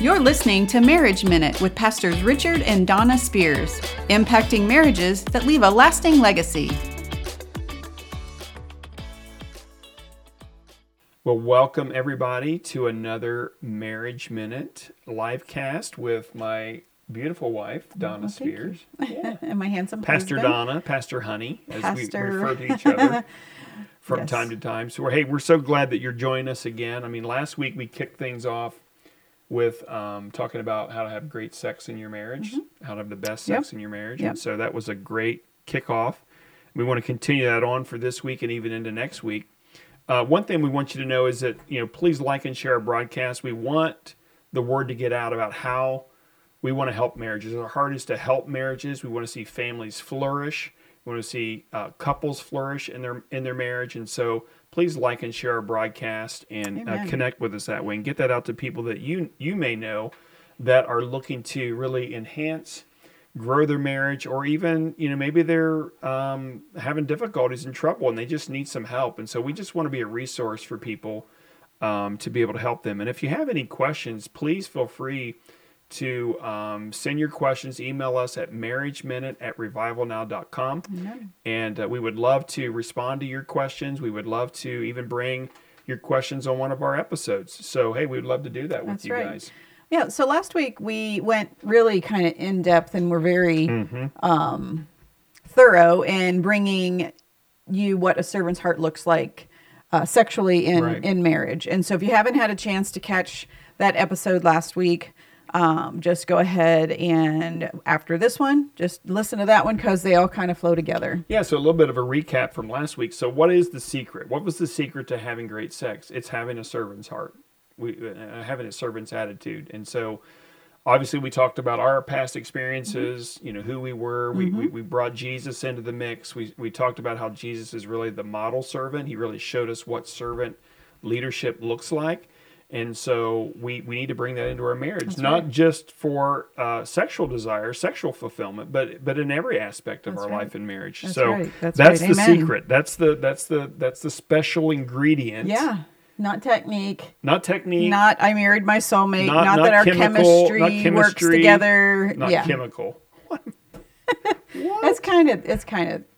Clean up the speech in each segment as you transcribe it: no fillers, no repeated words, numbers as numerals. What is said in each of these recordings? You're listening to Marriage Minute with Pastors Richard and Donna Spears, impacting marriages that leave a lasting legacy. Well, welcome everybody to another Marriage Minute live cast with my beautiful wife, Donna Spears. Yeah. And my handsome Pastor husband. Donna, Pastor Honey, as we refer to each other from time to time. So, we're so glad that you're joining us again. I mean, last week we kicked things off with talking about how to have great sex in your marriage, how to have the best sex in your marriage. And so that was a great kickoff. We want to continue that on for this week and even into next week. One thing we want you to know is that, you know, please like and share our broadcast. We want the word to get out about how we want to help marriages. Our heart is to help marriages. We want to see families flourish. We want to see couples flourish in their marriage. And so please like and share our broadcast and connect with us that way and get that out to people that you may know that are looking to really enhance, grow their marriage, or even, you know, maybe they're having difficulties and trouble and they just need some help. And so we just want to be a resource for people to be able to help them. And if you have any questions, please feel free to send your questions, email us at marriageminute@revivalnow.com. And we would love to respond to your questions. We would love to even bring your questions on one of our episodes. So, hey, we'd love to do that with you guys. Yeah, so last week we went really kind of in-depth and we're very thorough in bringing you what a servant's heart looks like sexually in marriage. And so if you haven't had a chance to catch that episode last week, just go ahead and after this one, just listen to that one because they all kind of flow together. Yeah, so a little bit of a recap from last week. So what is the secret? What was the secret to having great sex? It's having a servant's heart, having a servant's attitude. And so obviously we talked about our past experiences, you know, who we were. We brought Jesus into the mix. We talked about how Jesus is really the model servant. He really showed us what servant leadership looks like. And so we need to bring that into our marriage, not just for sexual desire, sexual fulfillment, but in every aspect of our life in marriage. That's the secret. That's the special ingredient. Yeah, not technique. Not technique. Not I married my soulmate. Not that our chemistry works together. Not chemical. It's kind of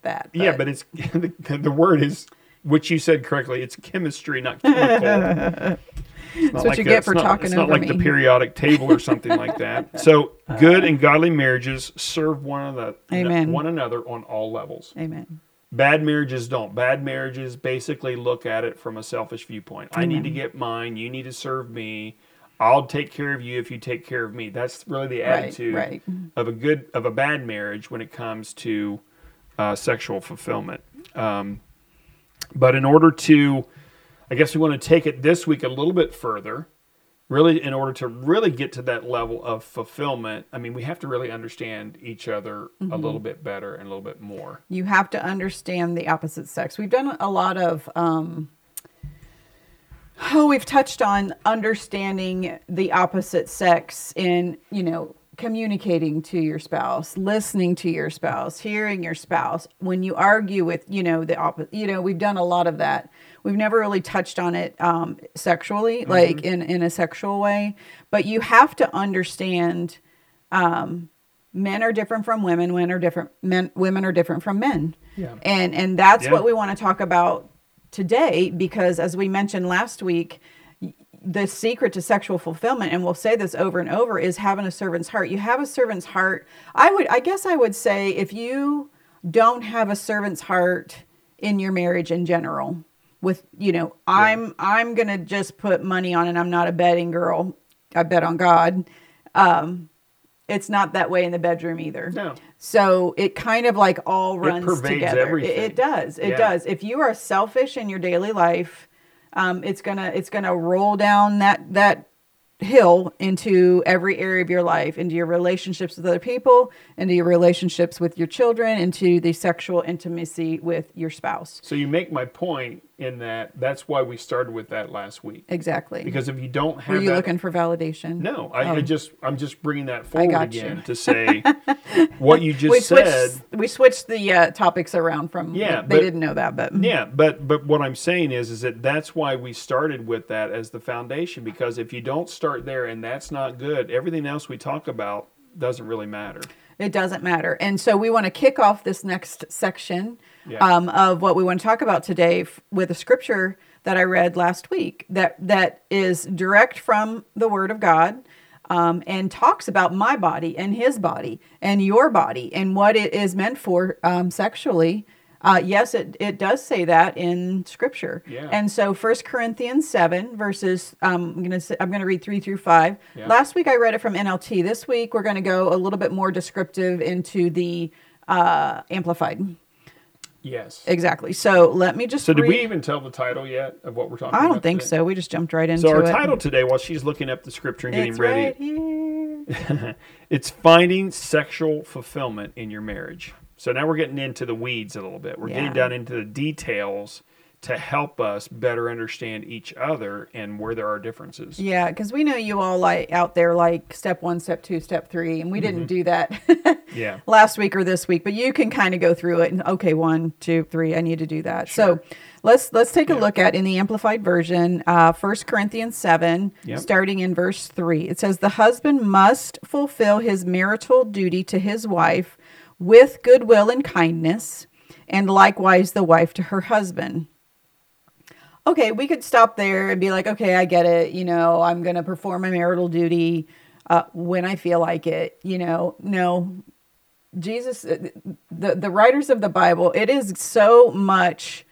that. But. Yeah, but it's the word is, which you said correctly. It's chemistry, not chemical. That's what you get for talking over me. It's not like the periodic table or something like that. So good and godly marriages serve one another on all levels. Amen. Bad marriages don't. Bad marriages basically look at it from a selfish viewpoint. Amen. I need to get mine. You need to serve me. I'll take care of you if you take care of me. That's really the attitude of a bad marriage when it comes to sexual fulfillment. But in order to... I guess we want to take it this week a little bit further, really, in order to really get to that level of fulfillment. I mean, we have to really understand each other a little bit better and a little bit more. You have to understand the opposite sex. We've done a lot of, we've touched on understanding the opposite sex in, you know, communicating to your spouse, listening to your spouse, hearing your spouse. When you argue with, you know, the opposite, you know, we've done a lot of that. We've never really touched on it sexually, like in a sexual way. But you have to understand men are different from women. Women are different from men. Yeah. And that's what we want to talk about today, because as we mentioned last week, the secret to sexual fulfillment, and we'll say this over and over, is having a servant's heart. You have a servant's heart. I guess I would say if you don't have a servant's heart in your marriage in general, with, you know, I'm going to just put money on, and I'm not a betting girl. I bet on God. It's not that way in the bedroom either. No. So it kind of like all runs together. It pervades everything. It does. It does. If you are selfish in your daily life, it's gonna roll down that hill into every area of your life, into your relationships with other people, into your relationships with your children, into the sexual intimacy with your spouse. So you make my point in that. That's why we started with that last week. Exactly. Because if you don't have Were you looking for validation? No, I'm just bringing that forward again to say what you just said. We switched the topics around from, they didn't know that. But what I'm saying is that that's why we started with that as the foundation, because if you don't start there and that's not good, everything else we talk about doesn't really matter. It doesn't matter. And so we want to kick off this next section of what we want to talk about today with a scripture that I read last week that is direct from the Word of God and talks about my body and his body and your body and what it is meant for sexually. Yes, it does say that in Scripture. Yeah. And so 1 Corinthians 7, verses, I'm going to read 3 through 5. Yeah. Last week I read it from NLT. This week we're going to go a little bit more descriptive into the Amplified. Yes. Exactly. So let me just did we even tell the title yet of what we're talking about? I don't think today? So. We just jumped right into it. So our title today, while she's looking up the Scripture and getting ready, it's Finding Sexual Fulfillment in Your Marriage. So now we're getting into the weeds a little bit. We're getting down into the details to help us better understand each other and where there are differences. Yeah, because we know you all out there like step one, step two, step three, and we didn't do that last week or this week, but you can kind of go through it and okay, 1, 2, 3, I need to do that. Sure. So let's take a look at in the Amplified Version, 1 Corinthians 7, starting in verse 3. It says, "The husband must fulfill his marital duty to his wife with goodwill and kindness, and likewise the wife to her husband." Okay, we could stop there and be like, okay, I get it. You know, I'm going to perform my marital duty when I feel like it. You know, no. Jesus, the writers of the Bible, it is so much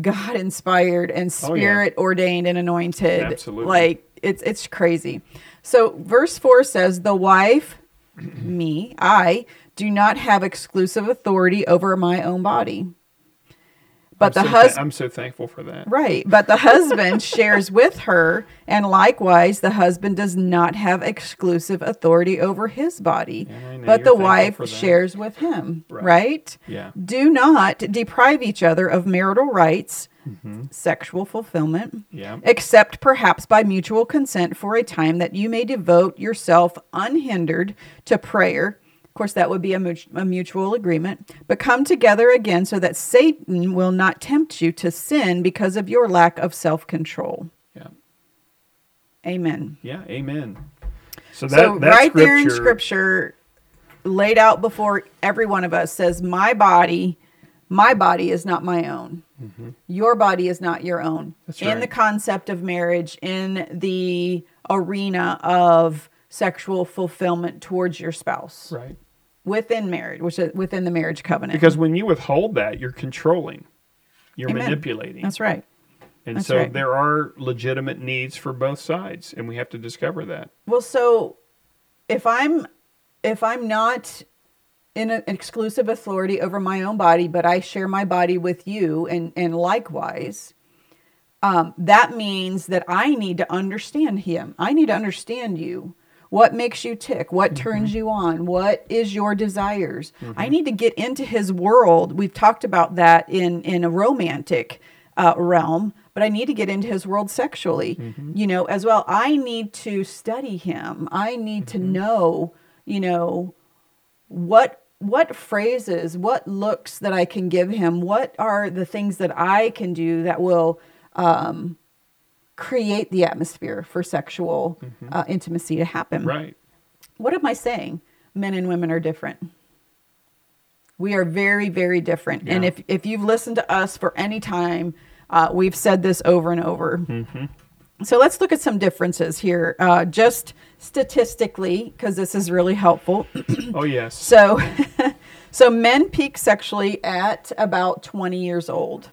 God-inspired and Spirit-ordained and anointed. Absolutely. Like, it's crazy. So verse 4 says, "The wife, I do not have exclusive authority over my own body, but I'm so thankful for that. Right, but the husband shares with her, and likewise the husband does not have exclusive authority over his body, but the wife shares with him." Right? Yeah. "Do not deprive each other of marital rights," sexual fulfillment, "except perhaps by mutual consent for a time that you may devote yourself unhindered to prayer." Of course, that would be a mutual agreement. "But come together again so that Satan will not tempt you to sin because of your lack of self-control." Yeah. Amen. Yeah, amen. So that right scripture, there in Scripture, laid out before every one of us, says my body is not my own. Your body is not your own. That's right. In the concept of marriage, in the arena of sexual fulfillment towards your spouse. Right. Within marriage, which is within the marriage covenant. Because when you withhold that, you're controlling. You're manipulating. That's right. And so there are legitimate needs for both sides, and we have to discover that. Well, so if I'm not in an exclusive authority over my own body, but I share my body with you, and likewise, that means that I need to understand him. I need to understand you. What makes you tick? What turns you on? What is your desires? I need to get into his world. We've talked about that in a romantic realm, but I need to get into his world sexually, as well. I need to study him. I need to know, what phrases, what looks that I can give him, what are the things that I can do that will create the atmosphere for sexual intimacy to happen. Right. What am I saying? Men and women are different. We are very, very different. Yeah. And if you've listened to us for any time, we've said this over and over. So let's look at some differences here, just statistically, because this is really helpful. Oh, yes. So men peak sexually at about 20 years old.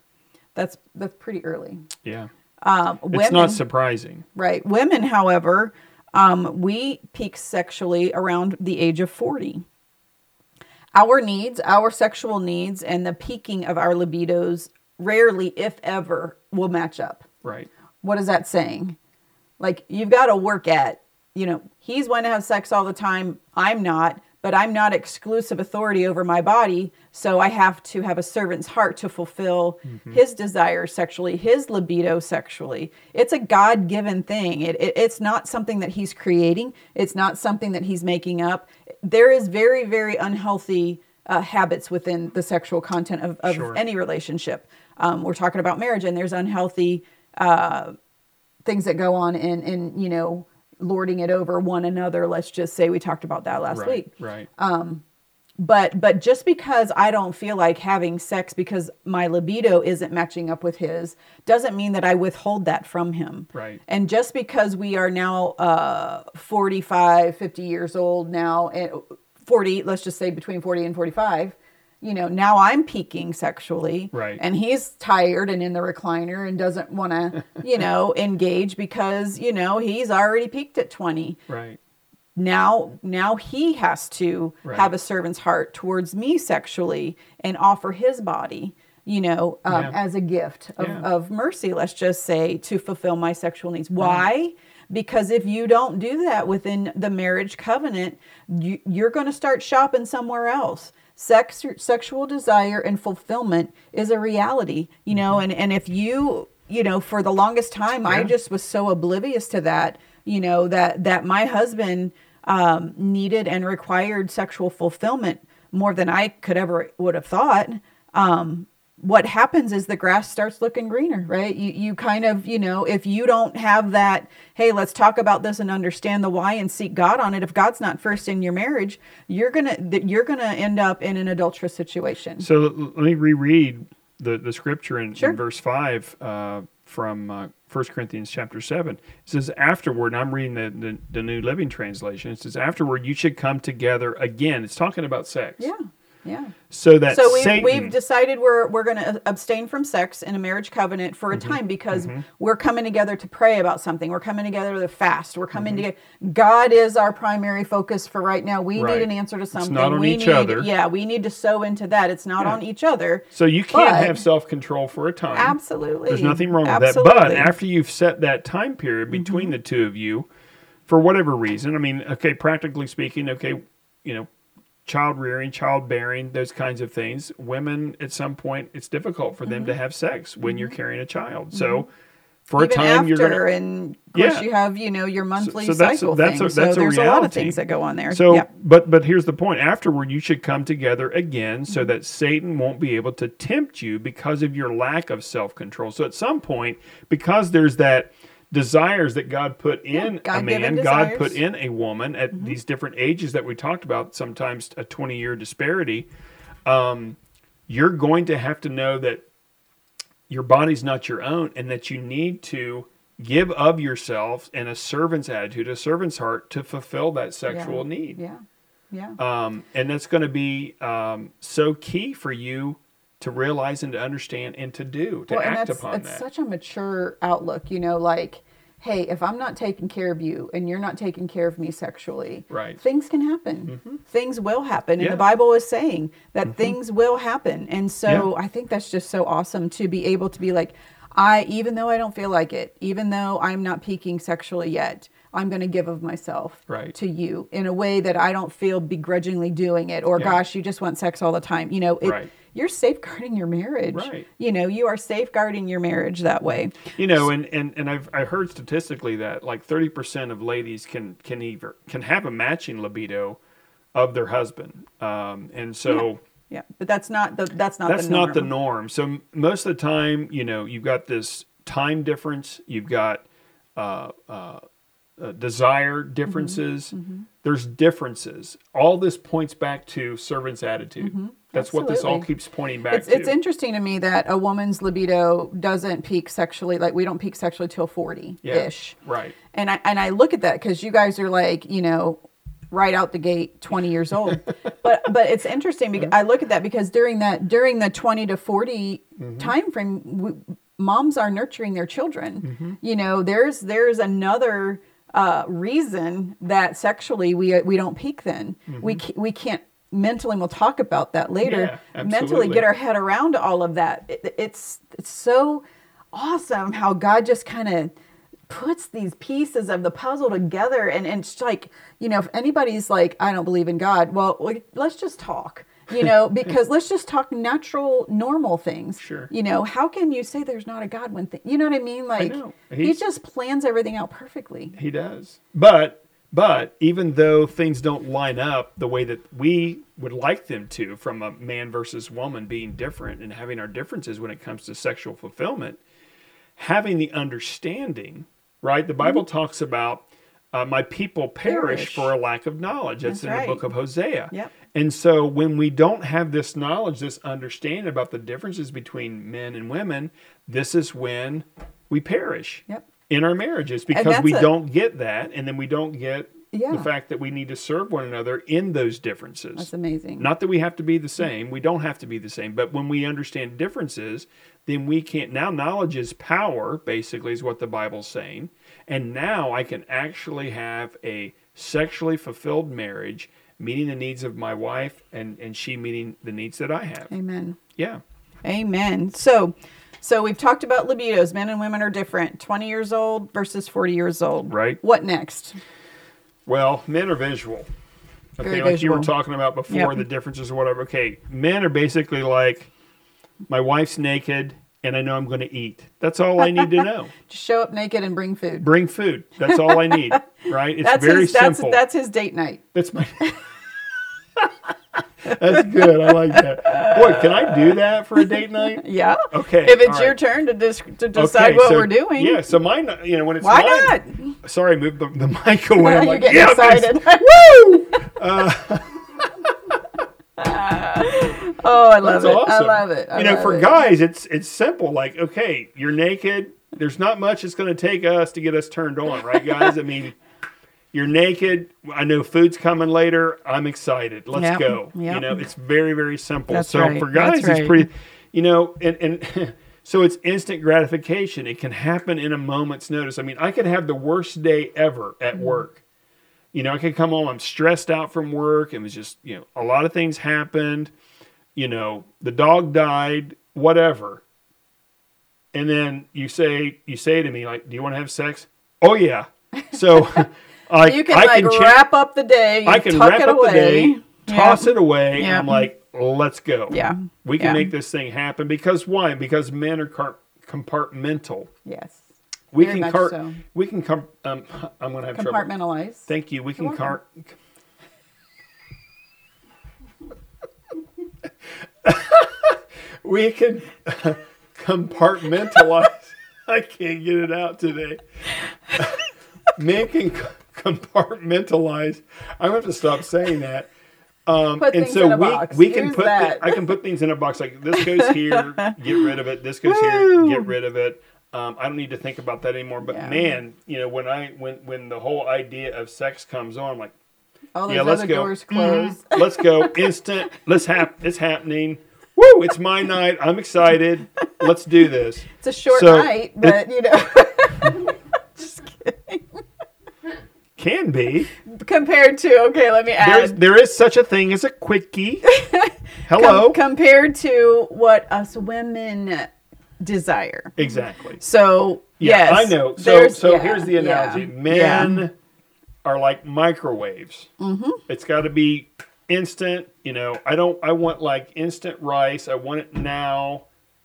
That's pretty early. Yeah. Women, it's not surprising. Right. Women, however, we peak sexually around the age of 40. Our needs, our sexual needs, and the peaking of our libidos rarely, if ever, will match up. Right. What is that saying? Like, you've got to work at, he's wanting to have sex all the time. I'm not. but I'm not exclusive authority over my body, so I have to have a servant's heart to fulfill his desire sexually, his libido sexually. It's a God-given thing. It's not something that he's creating. It's not something that he's making up. There is very, very unhealthy habits within the sexual content of sure. any relationship. We're talking about marriage, and there's unhealthy things that go on in you know, lording it over one another. Let's just say we talked about that last week. Right. But just because I don't feel like having sex because my libido isn't matching up with his doesn't mean that I withhold that from him. Right. And just because we are now 45, 50 years old now, and 40, let's just say between 40 and 45, you know, now I'm peaking sexually, right? And he's tired and in the recliner and doesn't want to, you know, engage because, you know, he's already peaked at 20. Right. Now he has to right. have a servant's heart towards me sexually and offer his body, you know, as a gift of mercy, let's just say, to fulfill my sexual needs. Why? Because if you don't do that within the marriage covenant, you're going to start shopping somewhere else. Sexual desire and fulfillment is a reality, you know, and if you know, for the longest time, I just was so oblivious to that, you know, that my husband needed and required sexual fulfillment more than I could ever would have thought. What happens is the grass starts looking greener, right? You kind of, you know, if you don't have that, hey, let's talk about this and understand the why and seek God on it. If God's not first in your marriage, you're gonna end up in an adulterous situation. So let me reread the scripture in verse 5 from 1 Corinthians chapter 7. It says, afterward, and I'm reading the New Living Translation. It says, afterward, you should come together again. It's talking about sex. Yeah. Yeah. So we've decided we're going to abstain from sex in a marriage covenant for a time because we're coming together to pray about something. We're coming together to fast. We're coming together. God is our primary focus for right now. We need an answer to something. It's not on each other. Yeah, we need to sow into that. It's not on each other. So you can't have self-control for a time. Absolutely. There's nothing wrong with that. But after you've set that time period between the two of you, for whatever reason, I mean, okay, practically speaking, okay, you know, child rearing, child bearing, those kinds of things. Women, at some point, it's difficult for them to have sex when you're carrying a child. So, for a time, you're going to, and of course, you have, you know, your monthly cycle thing. So there's a lot of things that go on there. So, but here's the point: afterward, you should come together again, so that Satan won't be able to tempt you because of your lack of self-control. So, at some point, because there's that. Desires that God put in a man, God put in a woman at these different ages that we talked about, sometimes a 20-year disparity, you're going to have to know that your body's not your own and that you need to give of yourself in a servant's attitude, a servant's heart to fulfill that sexual need. Yeah, yeah. And that's going to be so key for you to realize and to understand and to do, to act upon that. It's such a mature outlook, you know, like, hey, if I'm not taking care of you and you're not taking care of me sexually, right. things can happen. Things will happen. Yeah. And the Bible is saying that things will happen. And so I think that's just so awesome to be able to be like, even though I don't feel like it, even though I'm not peaking sexually yet, I'm going to give of myself to you in a way that I don't feel begrudgingly doing it. Or gosh, you just want sex all the time. You know, you're safeguarding your marriage. Right. You know, you are safeguarding your marriage that way. You know, and I heard statistically that like 30% of ladies can have a matching libido of their husband. And so. Yeah, but that's not the norm. So most of the time, you know, you've got this time difference, you've got desire differences. There's differences. All this points back to servant's attitude. That's absolutely. What this all keeps pointing back to. It's interesting to me that a woman's libido doesn't peak sexually. Like we don't peak sexually till 40-ish. Yeah, right. And I look at that because you guys are like, you know, right out the gate, 20 years old. But it's interesting because I look at that because during the 20 to 40 time frame, moms are nurturing their children. You know, there's another reason that sexually we don't peak then. We can't mentally, and we'll talk about that later. Yeah, mentally get our head around all of that. It's so awesome how God just kind of puts these pieces of the puzzle together. And it's like, you know, if anybody's like, I don't believe in God, well, let's just talk, you know, because let's just talk natural, normal things. Sure. You know, how can you say there's not a God when, you know what I mean? Like, I know. He just plans everything out perfectly. He does. But even though things don't line up the way that we would like them to, from a man versus woman being different and having our differences when it comes to sexual fulfillment, having the understanding, right? The Bible talks about my people perish for a lack of knowledge. That's in the book of Hosea. Yep. And so when we don't have this knowledge, this understanding about the differences between men and women, this is when we perish. Yep. In our marriages, because we don't get that, and then we don't get the fact that we need to serve one another in those differences. That's amazing. Not that we have to be the same. We don't have to be the same. But when we understand differences, then we can't. Now knowledge is power, basically, is what the Bible's saying. And now I can actually have a sexually fulfilled marriage, meeting the needs of my wife, and she meeting the needs that I have. Amen. Yeah. Amen. So we've talked about libidos. Men and women are different. 20 years old versus 40 years old. Right. What next? Well, men are visual. Okay, very like visual. You were talking about before, the differences or whatever. Okay, men are basically like, my wife's naked and I know I'm going to eat. That's all I need to know. Just show up naked and bring food. Bring food. That's all I need. Right? It's simple. That's his date night. That's my... That's good. I like that. Boy, can I do that for a date night? Yeah. Okay. If it's your turn to decide what we're doing. Yeah. So mine, you know, when it's not? Sorry, move the mic away. I'm like, yeah, excited. Woo! Oh, I love it. Awesome. I love it. I love for guys, it's simple. Like, okay, you're naked. There's not much it's going to take us to get us turned on, right, guys? I mean. You're naked. I know food's coming later. I'm excited. Let's go. Yep. You know, it's very, very simple. That's for guys, it's pretty, you know, and so it's instant gratification. It can happen in a moment's notice. I mean, I could have the worst day ever at work. You know, I could come home. I'm stressed out from work. It was just, you know, a lot of things happened. You know, the dog died, whatever. And then you say to me, like, do you want to have sex? Oh, yeah. So... You can wrap up the day. I can wrap up the day, toss it away, and I'm like, let's go. Yeah, we can make this thing happen. Because why? Because men are compartmental. Yes, we can I'm gonna have trouble. Compartmentalize. Thank you. We can compartmentalize. I can't get it out today. Men can compartmentalize. I'm gonna have to stop saying that. And so we can put I can put things in a box. Like, this goes here, get rid of it. This goes here, get rid of it. I don't need to think about that anymore. But man, you know, when the whole idea of sex comes on, I'm like, all those other doors close. Let's go instant. It's happening. Woo! It's my night. I'm excited. Let's do this. It's a short night, but you know. Just kidding. Can be. Compared to, okay, let me add. There is such a thing as a quickie. Hello. Compared to what us women desire. Exactly. So, yes. I know. So here's the analogy. Yeah. Men are like microwaves. Mm-hmm. It's got to be instant. You know, I want like instant rice. I want it now.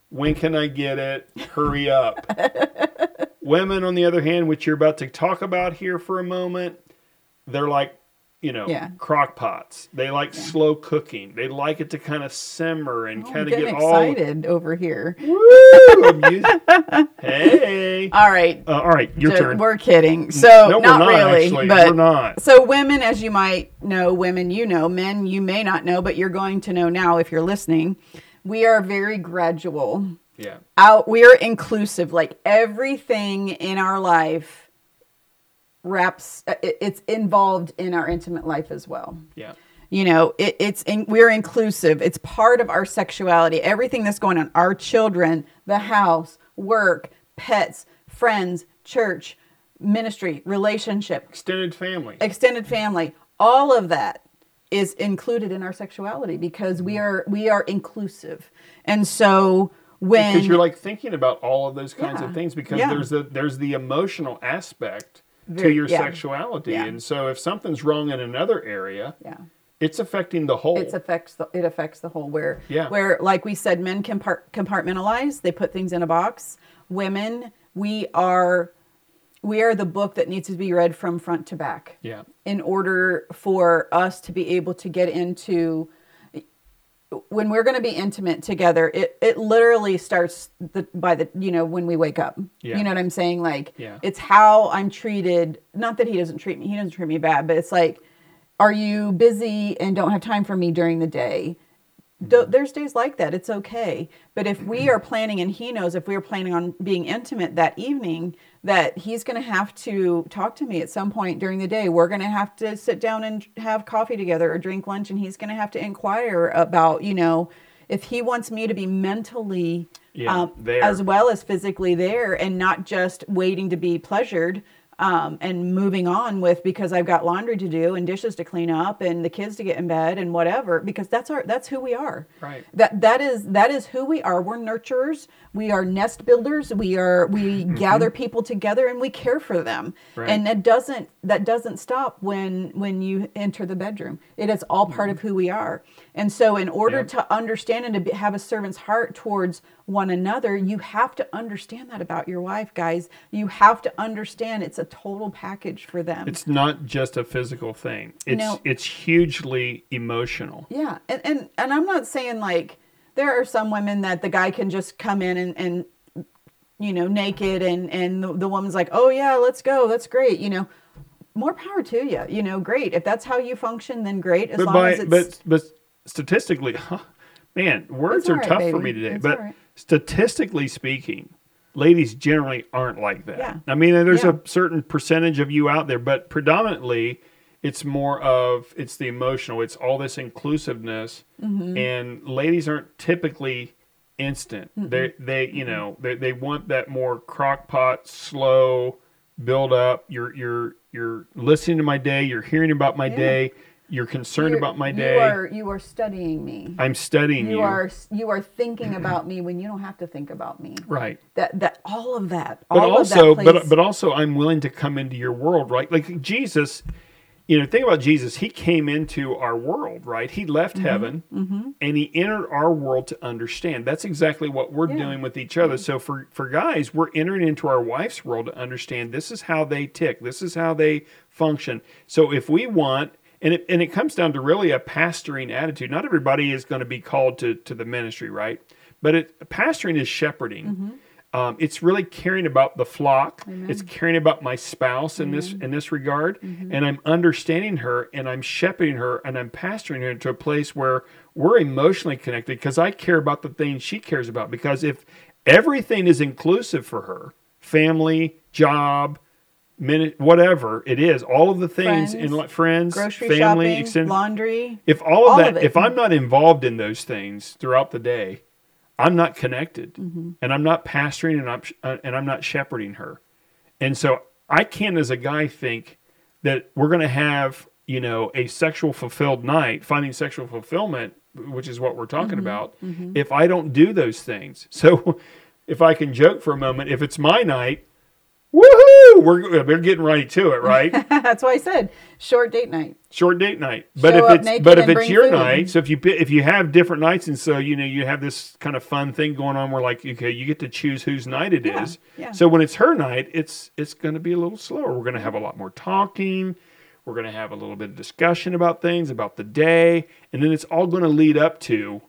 When can I get it? Hurry up. Women, on the other hand, which you're about to talk about here for a moment, they're like, you know, crock pots. They like slow cooking. They like it to kind of simmer and kind of get excited over here. Woo! Hey. All right. Your turn. We're kidding. So no, not really, actually. But we're not. So women, as you might know, men, you may not know, but you're going to know now if you're listening. We are very gradual. Yeah. We are inclusive. Like, everything in our life it's involved in our intimate life as well. Yeah. You know, we're inclusive. It's part of our sexuality. Everything that's going on, our children, the house, work, pets, friends, church, ministry, relationship. Extended family. All of that is included in our sexuality because we are inclusive. And so when because you're like thinking about all of those kinds of things, because there's the emotional aspect to your sexuality, and so if something's wrong in another area, it's affecting the whole. It affects the whole. Where like we said, men can compartmentalize; they put things in a box. Women, we are the book that needs to be read from front to back. Yeah. In order for us to be able to get into. When we're going to be intimate together, it literally starts when we wake up. Yeah. You know what I'm saying? Like, it's how I'm treated. Not that he doesn't treat me bad, but it's like, are you busy and don't have time for me during the day? There's days like that. It's okay. But if we are planning, and he knows if we are planning on being intimate that evening, that he's going to have to talk to me at some point during the day. We're going to have to sit down and have coffee together or drink lunch. And he's going to have to inquire about, if he wants me to be mentally there, as well as physically there, and not just waiting to be pleasured. And moving on with, because I've got laundry to do and dishes to clean up and the kids to get in bed and whatever, because that's who we are. Right. That is who we are. We're nurturers. We are nest builders. We gather people together and we care for them. Right. And that doesn't stop when you enter the bedroom. It is all part of who we are. And so in order to understand and to have a servant's heart towards one another, you have to understand that about your wife, guys. You have to understand it's a total package for them. It's not just a physical thing. It's hugely emotional. Yeah. And I'm not saying, like, there are some women that the guy can just come in and naked and the woman's like, oh yeah, let's go. That's great. More power to you, great. If that's how you function, then great. But statistically, man, words are tough for me today. But statistically speaking, ladies generally aren't like that. Yeah. I mean, there's a certain percentage of you out there, but predominantly it's more of, it's the emotional, it's all this inclusiveness, and ladies aren't typically instant. They want that more crockpot, slow build up. You're listening to my day, you're hearing about my day. You're concerned about my day. You are studying me. I'm studying you. You are thinking about me when you don't have to think about me. Right. That all of that. But all also, of that but also, I'm willing to come into your world, right? Like Jesus, think about Jesus. He came into our world, right? He left heaven and he entered our world to understand. That's exactly what we're doing with each other. So for guys, we're entering into our wife's world to understand. This is how they tick. This is how they function. So if we want. And it comes down to really a pastoring attitude. Not everybody is going to be called to the ministry, right? But pastoring is shepherding. It's really caring about the flock. Amen. It's caring about my spouse in this regard. And I'm understanding her, and I'm shepherding her, and I'm pastoring her into a place where we're emotionally connected, because I care about the things she cares about. Because if everything is inclusive for her, family, job, whatever it is, all of the things, friends, grocery, family, shopping, laundry. If if I'm not involved in those things throughout the day, I'm not connected, and I'm not pastoring, and I'm not shepherding her. And so I can, as a guy, think that we're going to have a sexual fulfilled night, finding sexual fulfillment, which is what we're talking about. If I don't do those things, so if I can joke for a moment, if it's my night. Woohoo! We're getting right to it, right? That's why I said short date night. Short date night. But if it's your night, so if you have different nights, and so you have this kind of fun thing going on where, like, okay, you get to choose whose night it is. Yeah. So when it's her night, it's going to be a little slower. We're going to have a lot more talking. We're going to have a little bit of discussion about things, about the day, and then it's all going to lead up to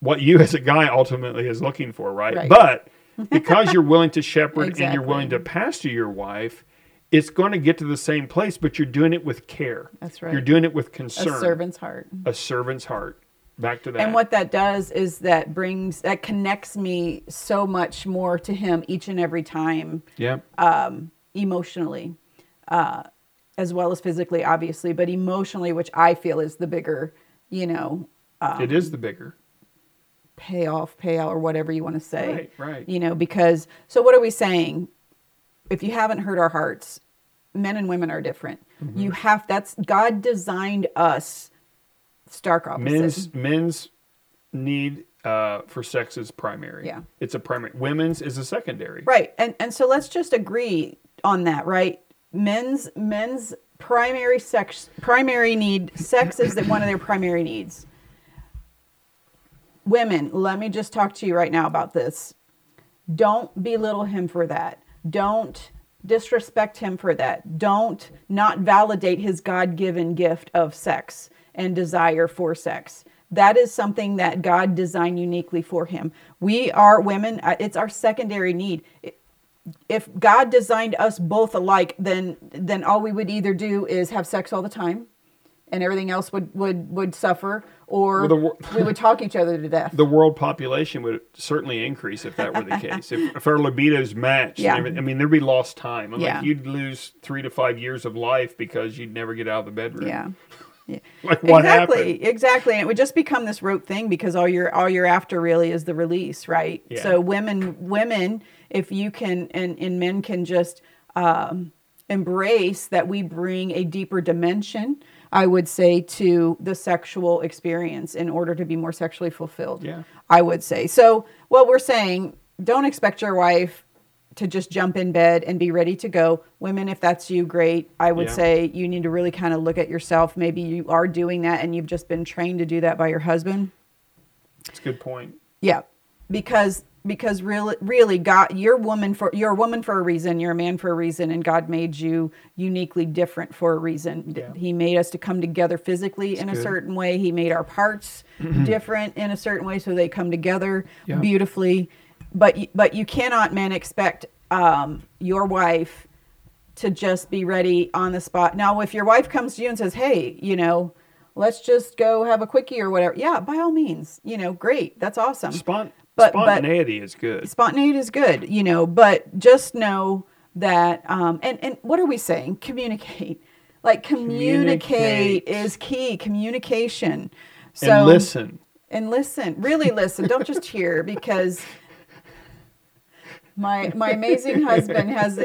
what you as a guy ultimately is looking for, right? But because you're willing to shepherd and you're willing to pastor your wife, it's going to get to the same place, but you're doing it with care. That's right. You're doing it with concern. A servant's heart. A servant's heart. Back to that. And what that does is that connects me so much more to him each and every time. Yeah. Emotionally, as well as physically, obviously, but emotionally, which I feel is the bigger, it is the bigger. Payout, or whatever you want to say. Right. Because, so what are we saying? If you haven't heard our hearts, men and women are different. God designed us stark opposite. Men's need for sex is primary. Yeah. It's a primary. Women's is a secondary. Right. And so let's just agree on that, right? Men's primary need, sex is one of their primary needs. Women, let me just talk to you right now about this. Don't belittle him for that. Don't disrespect him for that. Don't not validate his God-given gift of sex and desire for sex. That is something that God designed uniquely for him. We are women. It's our secondary need. If God designed us both alike, then all we would either do is have sex all the time, and everything else would suffer, or we would talk each other to death. The world population would certainly increase if that were the case. If our libidos matched, yeah. I mean, there'd be lost time. Yeah. Like you'd lose 3 to 5 years of life because you'd never get out of the bedroom. Yeah. Yeah. Like what happened? Exactly. And it would just become this rote thing because all you're after really is the release, right? Yeah. So women, if you can, and men can just embrace that we bring a deeper dimension, I would say, to the sexual experience in order to be more sexually fulfilled. Yeah. I would say. So what we're saying, don't expect your wife to just jump in bed and be ready to go. Women, if that's you, great. I would say you need to really kind of look at yourself. Maybe you are doing that and you've just been trained to do that by your husband. That's a good point. Yeah. Because really God, you're a woman for a reason, you're a man for a reason, and God made you uniquely different for a reason. Yeah. He made us to come together physically a certain way. He made our parts different in a certain way so they come together beautifully. But you cannot, man, expect your wife to just be ready on the spot. Now, if your wife comes to you and says, hey, let's just go have a quickie or whatever. Yeah, by all means, great. That's awesome. Spontaneity is good. Spontaneity is good, but just know that, and what are we saying? Communicate. Like communicate is key. Communication. So, and listen. And listen. Really listen. Don't just hear because... My amazing husband has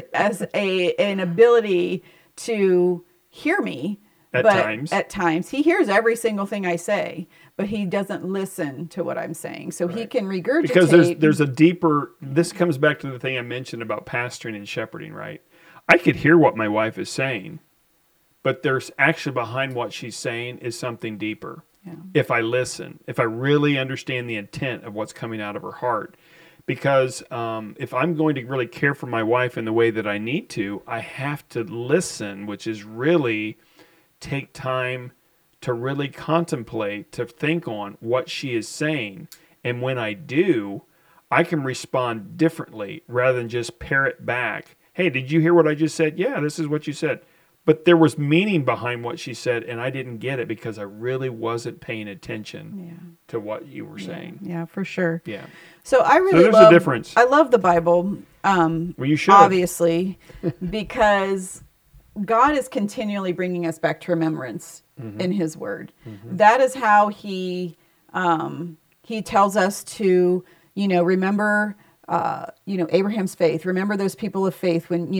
an ability to hear me. At times. He hears every single thing I say, but he doesn't listen to what I'm saying. So he can regurgitate. Because there's a deeper... This comes back to the thing I mentioned about pastoring and shepherding, right? I could hear what my wife is saying, but there's actually behind what she's saying is something deeper. Yeah. If I listen, if I really understand the intent of what's coming out of her heart... Because if I'm going to really care for my wife in the way that I need to, I have to listen, which is really take time to really contemplate, to think on what she is saying. And when I do, I can respond differently rather than just parrot back. Hey, did you hear what I just said? Yeah, this is what you said. But there was meaning behind what she said, and I didn't get it because I really wasn't paying attention to what you were saying. Yeah, for sure. Yeah. So I really there's a difference. I love the Bible, you should. Obviously, because God is continually bringing us back to remembrance in His Word. Mm-hmm. That is how He tells us to, remember... Abraham's faith, remember those people of faith when,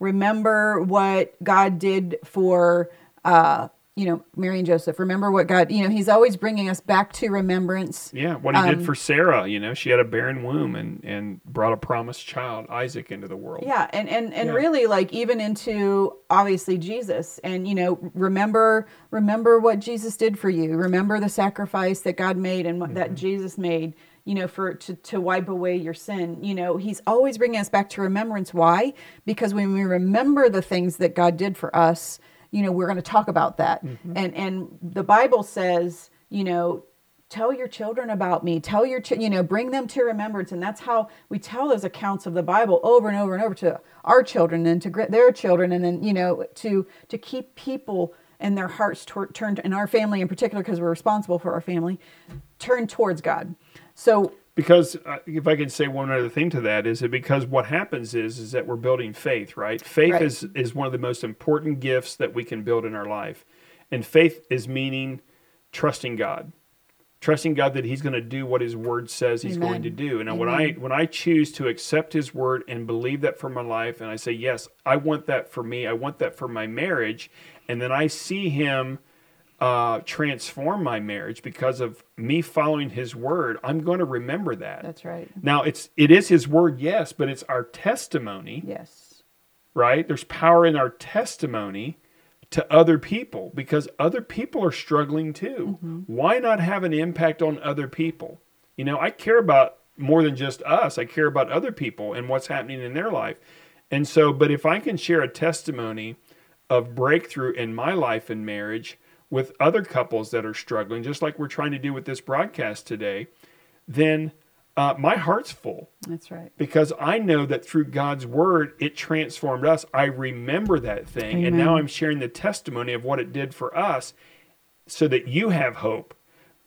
remember what God did for, Mary and Joseph, remember what God, He's always bringing us back to remembrance. Yeah. What He did for Sarah, she had a barren womb and brought a promised child, Isaac, into the world. Yeah. And really even into obviously Jesus and, remember what Jesus did for you. Remember the sacrifice that God made and that Jesus made. To wipe away your sin. He's always bringing us back to remembrance. Why? Because when we remember the things that God did for us, we're going to talk about that. Mm-hmm. And the Bible says, tell your children about me. Tell your bring them to remembrance. And that's how we tell those accounts of the Bible over and over and over to our children and to their children, and then to keep people and their hearts turned, and our family in particular, because we're responsible for our family, turned towards God. So, because if I can say one other thing to that, is that because what happens is that we're building faith, right? Faith is one of the most important gifts that we can build in our life, and faith is meaning trusting God that He's going to do what His Word says He's going to do. And when I choose to accept His Word and believe that for my life, and I say, yes, I want that for me, I want that for my marriage, and then I see Him transform my marriage because of me following his word, I'm going to remember that. That's right. Now, it is his word, yes, but it's our testimony. Yes. Right? There's power in our testimony to other people because other people are struggling too. Mm-hmm. Why not have an impact on other people? You know, I care about more than just us. I care about other people and what's happening in their life. And so, but if I can share a testimony of breakthrough in my life and marriage with other couples that are struggling, just like we're trying to do with this broadcast today, then my heart's full. That's right. Because I know that through God's word, it transformed us. I remember that thing. Amen. And now I'm sharing the testimony of what it did for us so that you have hope.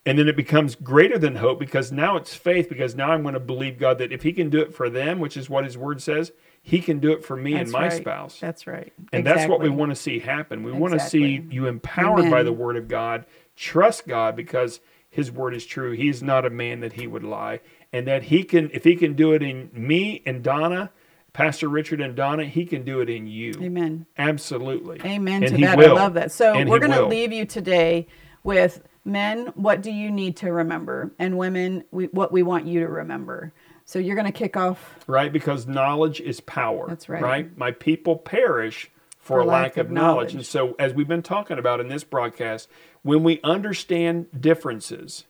And then it becomes greater than hope because now it's faith, because now I'm going to believe God that if he can do it for them, which is what his word says, he can do it for me and my spouse. That's right. And that's what we want to see happen. We want to see you empowered by the word of God. Trust God because his word is true. He's not a man that he would lie. And that he can, if he can do it in me and Donna, Pastor Richard and Donna, he can do it in you. Amen. Absolutely. Amen to that. I love that. So we're going to leave you today with... Men, what do you need to remember? And women, what we want you to remember. So you're going to kick off. Right, because knowledge is power. That's right. Right? My people perish for lack of knowledge. And so as we've been talking about in this broadcast, when we understand differences,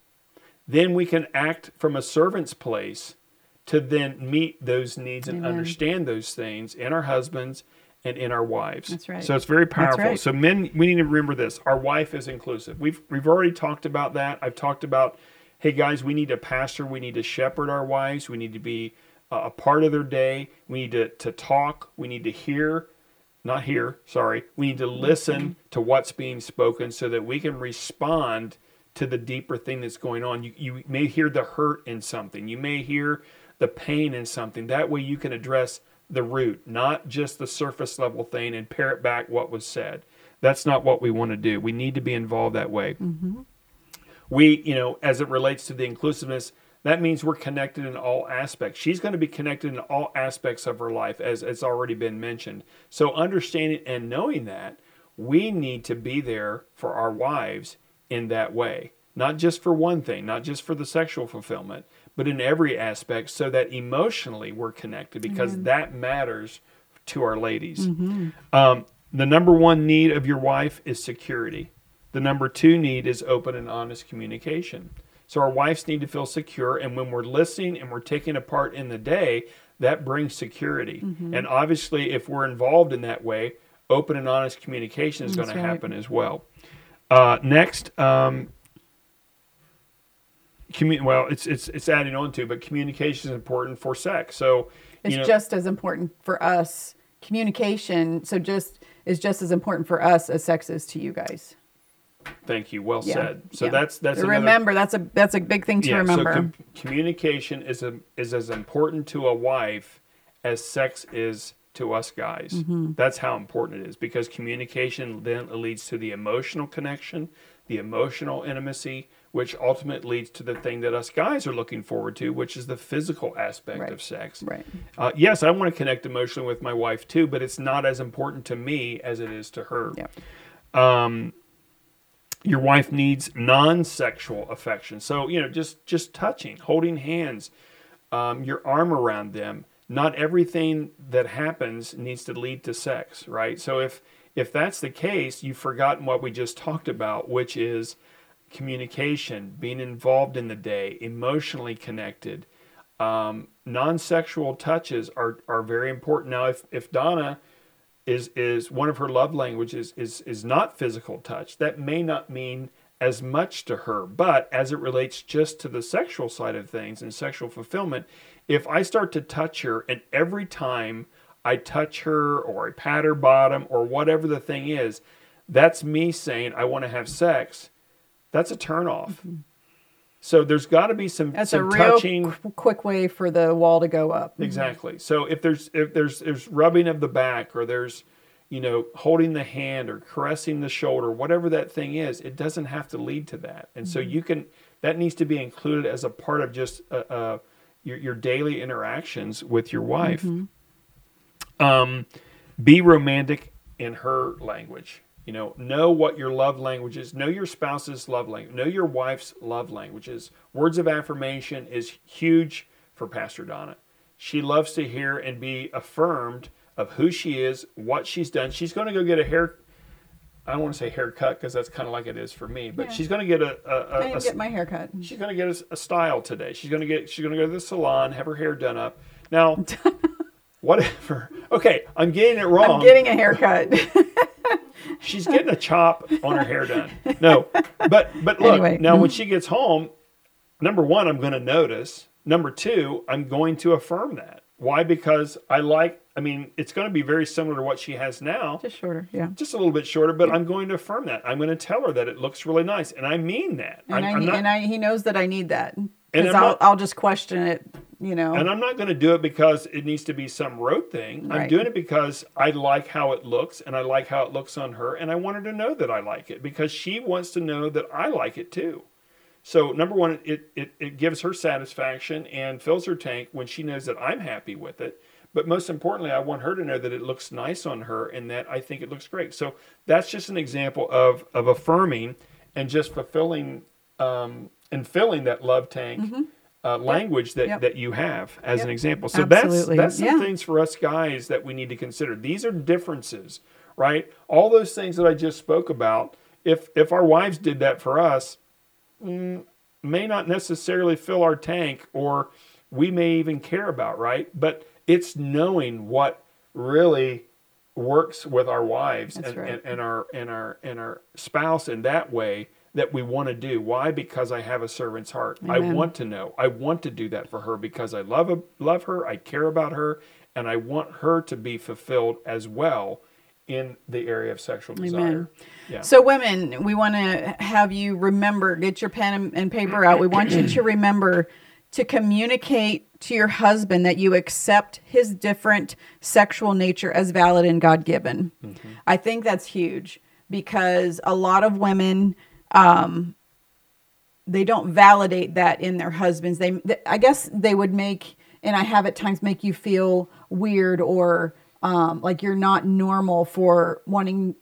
then we can act from a servant's place to then meet those needs and understand those things in our husbands and in our wives. That's right. So it's very powerful. Right. So men, we need to remember this. Our wife is inclusive. We've already talked about that. I've talked about, hey guys, we need to pastor. We need to shepherd our wives. We need to be a part of their day. We need to talk. We need to hear, not hear, sorry. We need to listen to what's being spoken so that we can respond to the deeper thing that's going on. You may hear the hurt in something. You may hear the pain in something. That way you can address the root, not just the surface level thing and parrot back what was said. That's not what we want to do. We need to be involved that way. Mm-hmm. We, you know, as it relates to the inclusiveness, that means we're connected in all aspects. She's going to be connected in all aspects of her life, as it's already been mentioned. So understanding and knowing that, we need to be there for our wives in that way. Not just for one thing, not just for the sexual fulfillment, but in every aspect so that emotionally we're connected because that matters to our ladies. Mm-hmm. The number one need of your wife is security. The number two need is open and honest communication. So our wives need to feel secure, and when we're listening and we're taking a part in the day, that brings security. Mm-hmm. And obviously if we're involved in that way, open and honest communication is going to happen as well. Next... Well, it's adding on to, but communication is important for sex. So it's just as important for us. Communication is just as important for us as sex is to you guys. Thank you. Well said. So that's remember another, that's a big thing to remember. So communication is as important to a wife as sex is to us guys. Mm-hmm. That's how important it is, because communication then leads to the emotional connection, the emotional intimacy, which ultimately leads to the thing that us guys are looking forward to, which is the physical aspect of sex. Right. Yes, I want to connect emotionally with my wife too, but it's not as important to me as it is to her. Yep. Your wife needs non-sexual affection. So, you know, just touching, holding hands, your arm around them. Not everything that happens needs to lead to sex, right? So if that's the case, you've forgotten what we just talked about, which is communication, being involved in the day, emotionally connected. Non-sexual touches are very important. Now, if Donna is one of her love languages is not physical touch, that may not mean as much to her, but as it relates just to the sexual side of things and sexual fulfillment, if I start to touch her and every time I touch her or I pat her bottom or whatever the thing is, that's me saying I want to have sex. That's a turnoff. Mm-hmm. So there's got to be some touching. That's a real quick way for the wall to go up. Exactly. So if there's rubbing of the back, or there's, you know, holding the hand or caressing the shoulder, whatever that thing is, it doesn't have to lead to that. And so that needs to be included as a part of just your daily interactions with your wife. Be romantic in her language. You know what your love language is. Know your spouse's love language. Know your wife's love languages. Words of affirmation is huge for Pastor Donna. She loves to hear and be affirmed of who she is, what she's done. She's going to go get a hair. I don't want to say haircut because that's kind of like it is for me, but yeah. She's going to get I didn't get my haircut. She's going to get a style today. She's going to go to the salon, have her hair done up. Now, whatever. Okay, I'm getting it wrong. I'm getting a haircut. She's getting a chop on her hair done. No, but look, anyway. Now when she gets home, number one, I'm going to notice. Number two, I'm going to affirm that. Why? Because it's going to be very similar to what she has now. Just shorter, yeah. Just a little bit shorter, but yeah. I'm going to affirm that. I'm going to tell her that it looks really nice, and I mean that. He knows that I need that, because I'll just question it, And I'm not going to do it because it needs to be some rote thing. Right. I'm doing it because I like how it looks, and I like how it looks on her, and I want her to know that I like it, because she wants to know that I like it too. So number one, it gives her satisfaction and fills her tank when she knows that I'm happy with it. But most importantly, I want her to know that it looks nice on her and that I think it looks great. So that's just an example of affirming and just fulfilling and filling that love tank language that you have as an example. So that's some things for us guys that we need to consider. These are differences, right? All those things that I just spoke about, if our wives did that for us, may not necessarily fill our tank, or we may even care about, right? But it's knowing what really works with our wives and our spouse in that way that we want to do. Why? Because I have a servant's heart. Amen. I want to know. I want to do that for her because I love her, I care about her, and I want her to be fulfilled as well in the area of sexual desire. Yeah. So women, we want to have you remember, get your pen and paper out. We want you to remember to communicate to your husband that you accept his different sexual nature as valid and God-given. Mm-hmm. I think that's huge, because a lot of women, they don't validate that in their husbands. I guess they would make, and I have at times, make you feel weird or like you're not normal for wanting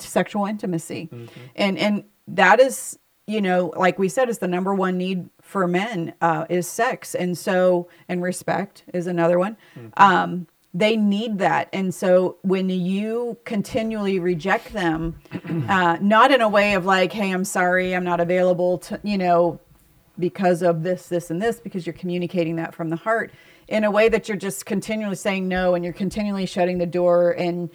sexual intimacy. Mm-hmm. And that is, like we said, is the number one need for men is sex. And so, and respect is another one. Mm-hmm. They need that. And so when you continually reject them, not in a way of like, hey, I'm sorry, I'm not available to, because of this, this, and this, because you're communicating that from the heart, in a way that you're just continually saying no, and you're continually shutting the door, and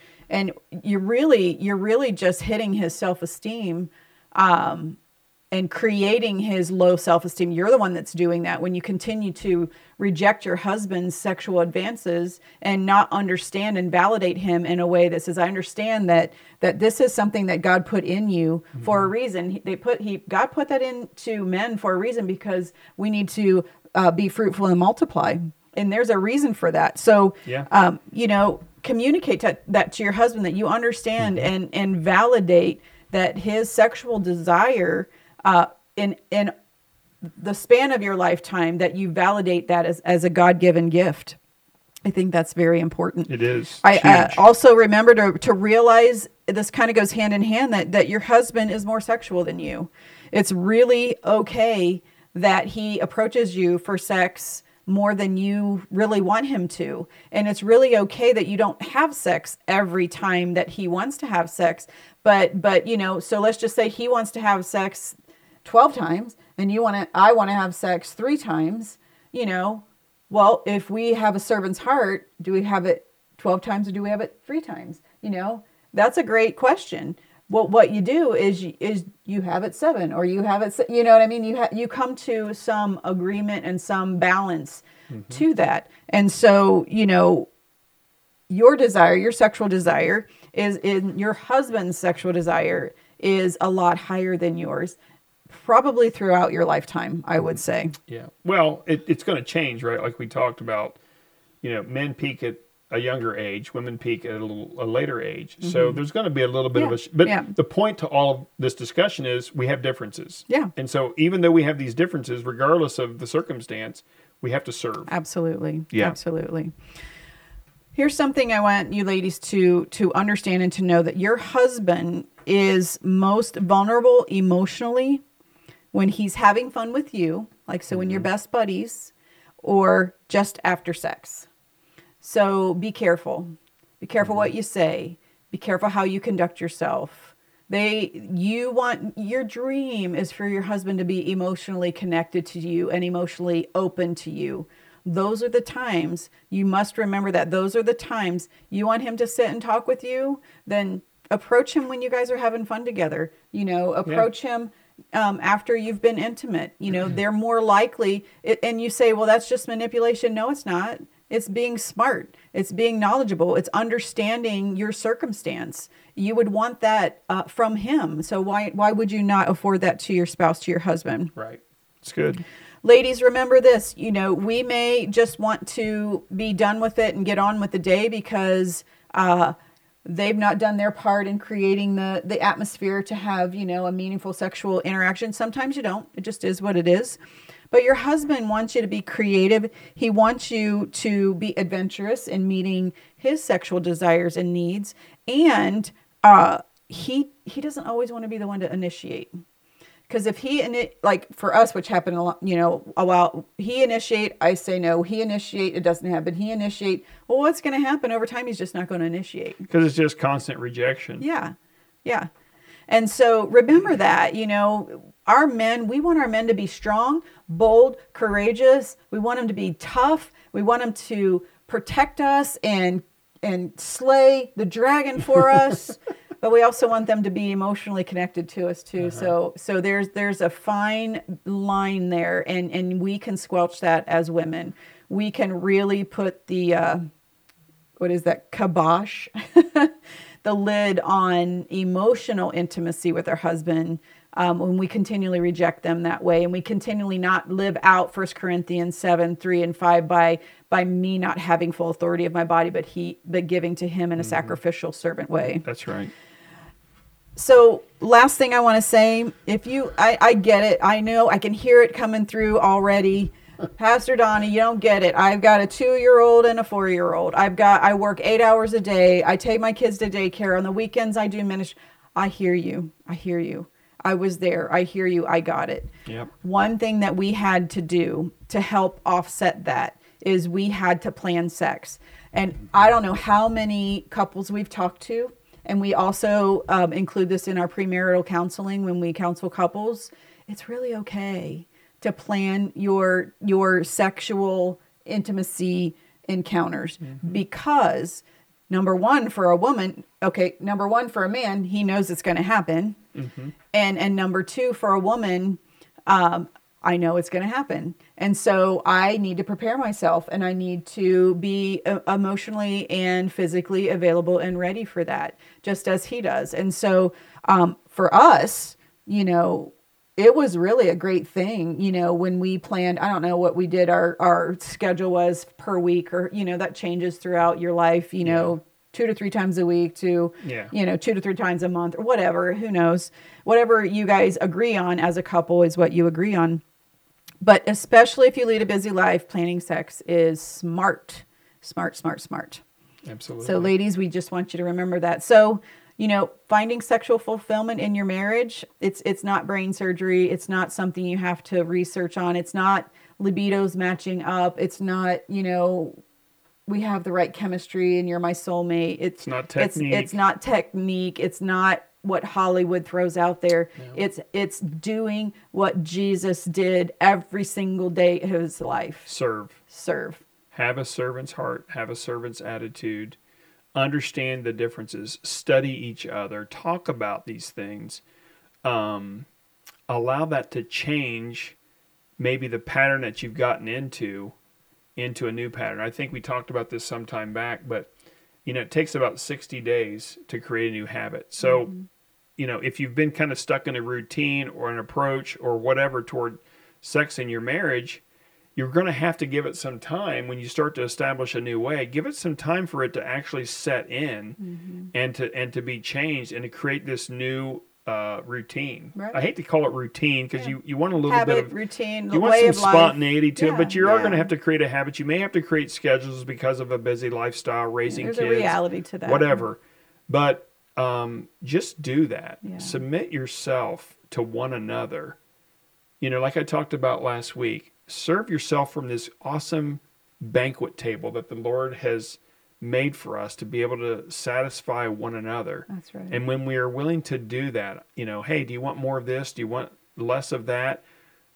you're really just hitting his self-esteem, and creating his low self-esteem. You're the one that's doing that when you continue to reject your husband's sexual advances and not understand and validate him in a way that says, I understand that this is something that God put in you for a reason. God put that into men for a reason, because we need to be fruitful and multiply. And there's a reason for that. So, communicate that to your husband, that you understand and validate that his sexual desire in the span of your lifetime, that you validate that as a God-given gift. I think that's very important. It is. I also remember to realize this kind of goes hand in hand, that your husband is more sexual than you. It's really okay that he approaches you for sex more than you really want him to. And it's really okay that you don't have sex every time that he wants to have sex. But so let's just say he wants to have sex 12 times and I want to have sex 3 times, well, if we have a servant's heart, do we have it 12 times or do we have it 3 times? That's a great question. Well, what you do is you have it 7 or you have it, you know what I mean? You come to some agreement and some balance to that. And so, your desire, your sexual desire is in your husband's sexual desire is a lot higher than yours. Probably throughout your lifetime, I would say. Yeah. Well, it's going to change, right? Like we talked about, men peak at a younger age, women peak at a later age. Mm-hmm. So there's going to be a little bit of a... But the point to all of this discussion is we have differences. Yeah. And so even though we have these differences, regardless of the circumstance, we have to serve. Absolutely. Yeah. Absolutely. Here's something I want you ladies to understand and to know, that your husband is most vulnerable emotionally when he's having fun with you, like so when you're best buddies, or just after sex. So be careful. Be careful what you say. Be careful how you conduct yourself. Your dream is for your husband to be emotionally connected to you and emotionally open to you. Those are the times you must remember that. Those are the times you want him to sit and talk with you. Then approach him when you guys are having fun together. You know, approach him after you've been intimate. You know, they're more likely. And you say, well, that's just manipulation. No, it's not. It's being smart. It's being knowledgeable. It's understanding your circumstance. You would want that from him. So why would you not afford that to your spouse, to your husband? Right. It's good. Ladies, remember this, you know, we may just want to be done with it and get on with the day because they've not done their part in creating the atmosphere to have, you know, a meaningful sexual interaction. Sometimes you don't. It just is what it is. But your husband wants you to be creative. He wants you to be adventurous in meeting his sexual desires and needs. And he doesn't always want to be the one to initiate. Because if for us, which happened a lot, you know, a while, he initiate, I say no, he initiate, it doesn't happen, he initiate. Well, what's going to happen over time? He's just not going to initiate. Because it's just constant rejection. Yeah. Yeah. And so remember that, you know, our men, we want our men to be strong, bold, courageous. We want them to be tough. We want them to protect us and slay the dragon for us. But we also want them to be emotionally connected to us too. So there's a fine line there, and we can squelch that as women. We can really put the kibosh, the lid on emotional intimacy with our husband when we continually reject them that way, and we continually not live out 1 Corinthians 7:3-5 by me not having full authority of my body, but giving to him in a sacrificial servant way. That's right. So last thing I want to say, I get it. I know I can hear it coming through already. Pastor Donna, you don't get it. I've got a 2-year-old and a 4-year-old. I work 8 hours a day. I take my kids to daycare. On the weekends, I do ministry. I hear you. I hear you. I was there. I hear you. I got it. Yep. One thing that we had to do to help offset that is we had to plan sex. And I don't know how many couples we've talked to. And we also include this in our premarital counseling when we counsel couples. It's really okay to plan your sexual intimacy encounters, because number one, for a man, he knows it's going to happen. And number two, for a woman, I know it's going to happen. And so I need to prepare myself, and I need to be emotionally and physically available and ready for that, just as he does. And so for us, you know, it was really a great thing, you know, when we planned, I don't know what we did, our schedule was per week, or, you know, that changes throughout your life, you know, 2 to 3 times a week to, you know, 2 to 3 times a month or whatever, who knows, whatever you guys agree on as a couple is what you agree on. But especially if you lead a busy life, planning sex is smart. Absolutely. So ladies, we just want you to remember that. So, you know, finding sexual fulfillment in your marriage, it's not brain surgery. It's not something you have to research on. It's not libidos matching up. It's not, you know, we have the right chemistry and you're my soulmate. It's not technique. It's not technique. It's not what Hollywood throws out there. Yeah. It's doing what Jesus did every single day of his life. Serve. Have a servant's heart. Have a servant's attitude. Understand the differences, study each other, talk about these things, allow that to change maybe the pattern that you've gotten into a new pattern. I think we talked about this some time back, but, you know, it takes about 60 days to create a new habit. So, you know, if you've been kind of stuck in a routine or an approach or whatever toward sex in your marriage, you're going to have to give it some time when you start to establish a new way. Give it some time for it to actually set in and to be changed and to create this new routine. Right. I hate to call it routine because you want a little habit, bit of routine. You want some spontaneity to it, but you are going to have to create a habit. You may have to create schedules because of a busy lifestyle, raising kids. There's a reality to that. Whatever. But just do that. Yeah. Submit yourself to one another. You know, like I talked about last week, serve yourself from this awesome banquet table that the Lord has made for us to be able to satisfy one another. That's right. And when we are willing to do that, you know, hey, do you want more of this? Do you want less of that?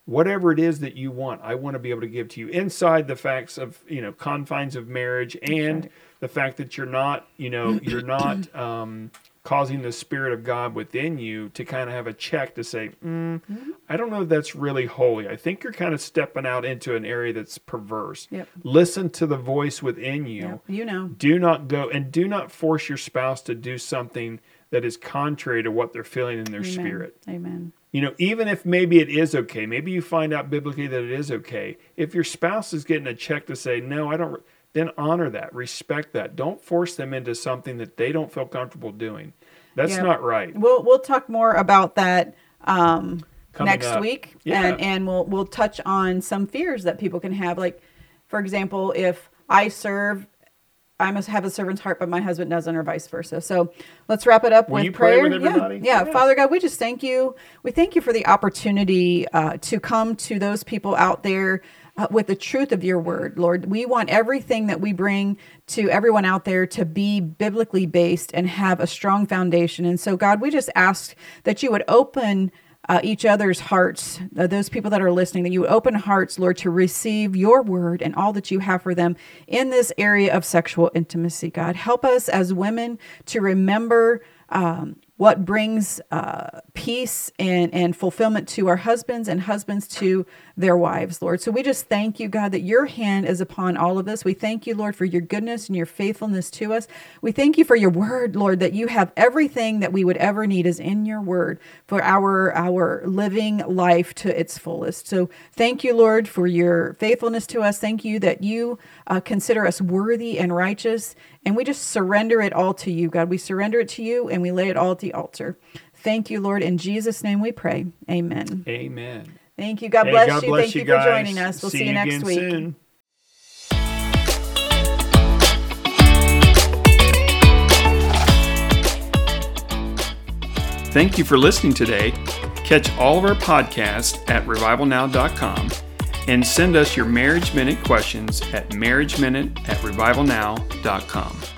Whatever it is that you want, I want to be able to give to you inside the facts of, you know, confines of marriage, and the fact that you're not, you know, you're not causing the Spirit of God within you to kind of have a check to say, I don't know if that's really holy. I think you're kind of stepping out into an area that's perverse. Yep. Listen to the voice within you. Yep. You know. Do not go and do not force your spouse to do something that is contrary to what they're feeling in their spirit. Amen. You know, even if maybe it is okay, maybe you find out biblically that it is okay. If your spouse is getting a check to say, no, I don't, then honor that, respect that. Don't force them into something that they don't feel comfortable doing. That's not right. We'll talk more about that next week. Yeah. And we'll touch on some fears that people can have. Like, for example, if I serve, I must have a servant's heart, but my husband doesn't, or vice versa. So let's wrap it up with prayer. Pray with everybody? Yeah. Father God, we just thank you. We thank you for the opportunity to come to those people out there with the truth of your word, Lord. We want everything that we bring to everyone out there to be biblically based and have a strong foundation. And so, God, we just ask that you would open each other's hearts, those people that are listening, that you would open hearts, Lord, to receive your word and all that you have for them in this area of sexual intimacy, God. Help us as women to remember what brings peace and fulfillment to our husbands, and husbands to their wives, Lord. So we just thank you, God, that your hand is upon all of this. We thank you, Lord, for your goodness and your faithfulness to us. We thank you for your word, Lord, that you have everything that we would ever need is in your word for our living life to its fullest. So thank you, Lord, for your faithfulness to us. Thank you that you consider us worthy and righteous, and we just surrender it all to you, God. We surrender it to you, and we lay it all at the altar. Thank you, Lord. In Jesus' name we pray. Amen. Amen. Thank you. God bless you. Thank you for joining us. We'll see you next week. Soon. Thank you for listening today. Catch all of our podcasts at revivalnow.com, and send us your Marriage Minute questions at marriageminute@revivalnow.com.